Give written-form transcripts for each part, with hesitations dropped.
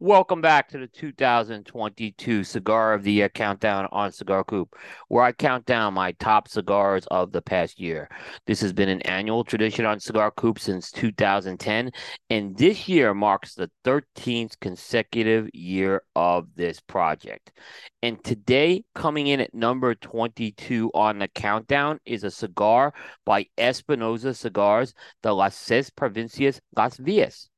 Welcome back to the 2022 Cigar of the Year Countdown on Cigar Coop, where I count down my top cigars of the past year. This has been an annual tradition on Cigar Coop since 2010, and this year marks the 13th consecutive year of this project. And today, coming in at number 22 on the countdown, is a cigar by Espinosa Cigars, the Las Seis Provincias Las Villas.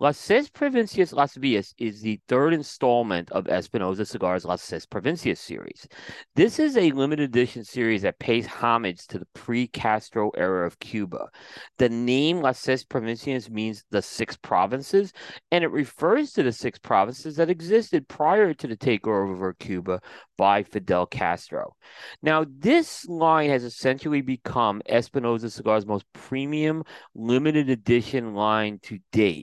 Las Seis Provincias Las Villas is the third installment of Espinosa Cigars' Las Seis Provincias series. This is a limited edition series that pays homage to the pre-Castro era of Cuba. The name Las Seis Provincias means the six provinces, and it refers to the six provinces that existed prior to the takeover of Cuba by Fidel Castro. Now, this line has essentially become Espinosa Cigars' most premium limited edition line to date.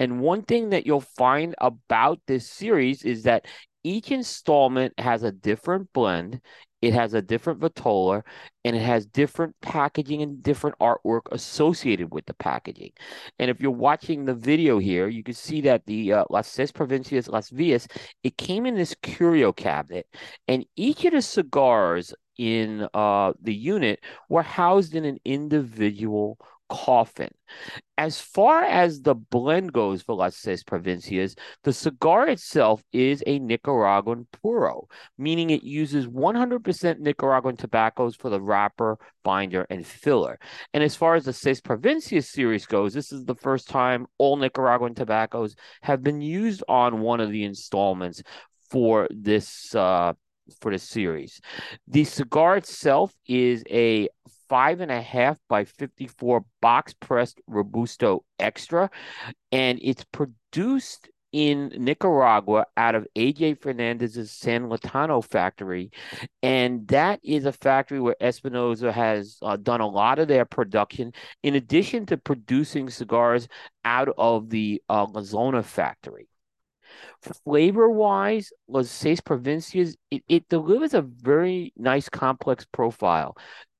And one thing that you'll find about this series is that each installment has a different blend, it has a different vitola, and it has different packaging and different artwork associated with the packaging. And if you're watching the video here, you can see that the Las Seis Provincias Las Villas, it came in this curio cabinet, and each of the cigars in the unit were housed in an individual coffin. As far as the blend goes for Las Seis Provincias, the cigar itself is a Nicaraguan puro, meaning it uses 100% Nicaraguan tobaccos for the wrapper, binder, and filler. And as far as the Seis Provincias series goes, this is the first time all Nicaraguan tobaccos have been used on one of the installments for this series. The cigar itself is a 5.5 by 54 box pressed Robusto Extra, and it's produced in Nicaragua out of AJ Fernandez's San Latino factory, and that is a factory where Espinosa has done a lot of their production, in addition to producing cigars out of the La Zona factory. Flavor-wise, Las Seis Provincias, it delivers a very nice complex profile.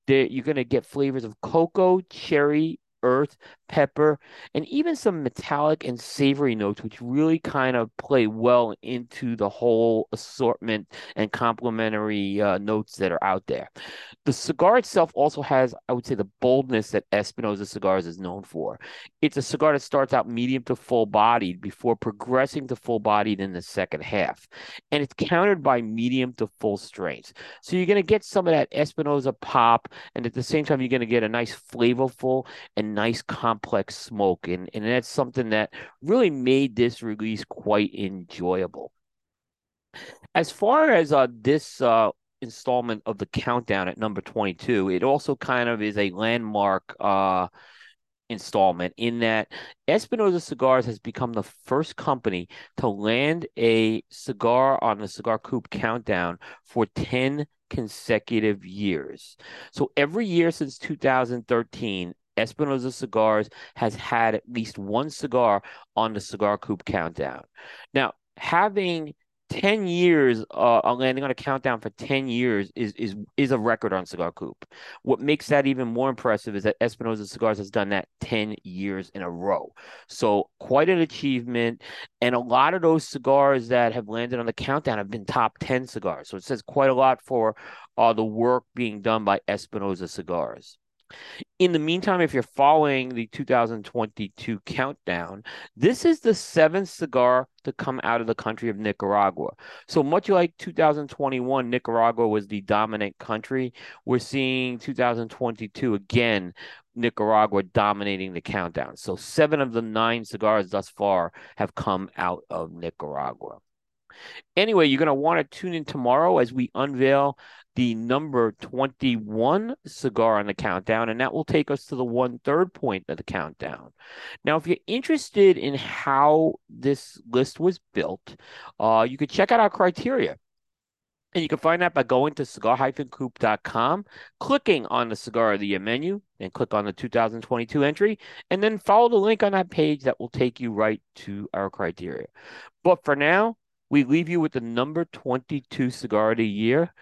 There, you're going to get flavors of cocoa, cherry, earth, pepper, and even some metallic and savory notes, which really kind of play well into the whole assortment and complementary notes that are out there. The cigar itself also has, I would say, the boldness that Espinosa Cigars is known for. It's a cigar that starts out medium to full-bodied before progressing to full-bodied in the second half, and it's countered by medium to full strengths. So you're going to get some of that Espinosa pop, and at the same time, you're going to get a nice flavorful and nice complex smoke, and that's something that really made this release quite enjoyable. As far as this installment of the countdown at number 22, it also kind of is a landmark installment in that Espinosa Cigars has become the first company to land a cigar on the Cigar Coop countdown for 10 consecutive years. So every year since 2013, Espinosa Cigars has had at least one cigar on the Cigar Coop countdown. Now, having 10 years, landing on a countdown for 10 years is a record on Cigar Coop. What makes that even more impressive is that Espinosa Cigars has done that 10 years in a row. So quite an achievement. And a lot of those cigars that have landed on the countdown have been top 10 cigars. So it says quite a lot for the work being done by Espinosa Cigars. In the meantime, if you're following the 2022 countdown, this is the 7th cigar to come out of the country of Nicaragua. So much like 2021, Nicaragua was the dominant country. We're seeing 2022 again, Nicaragua dominating the countdown. So 7 of the 9 cigars thus far have come out of Nicaragua. Anyway, you're going to want to tune in tomorrow as we unveil the number 21 cigar on the countdown, and that will take us to the 1/3 point of the countdown. Now, if you're interested in how this list was built, you could check out our criteria. And you can find that by going to cigar-coop.com, clicking on the Cigar of the Year menu, and click on the 2022 entry, and then follow the link on that page that will take you right to our criteria. But for now, we leave you with the number 22 cigar of the year,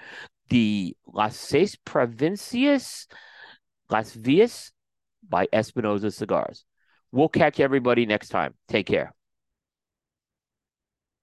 the Las Seis Provincias Las Villas by Espinosa Cigars. We'll catch everybody next time. Take care.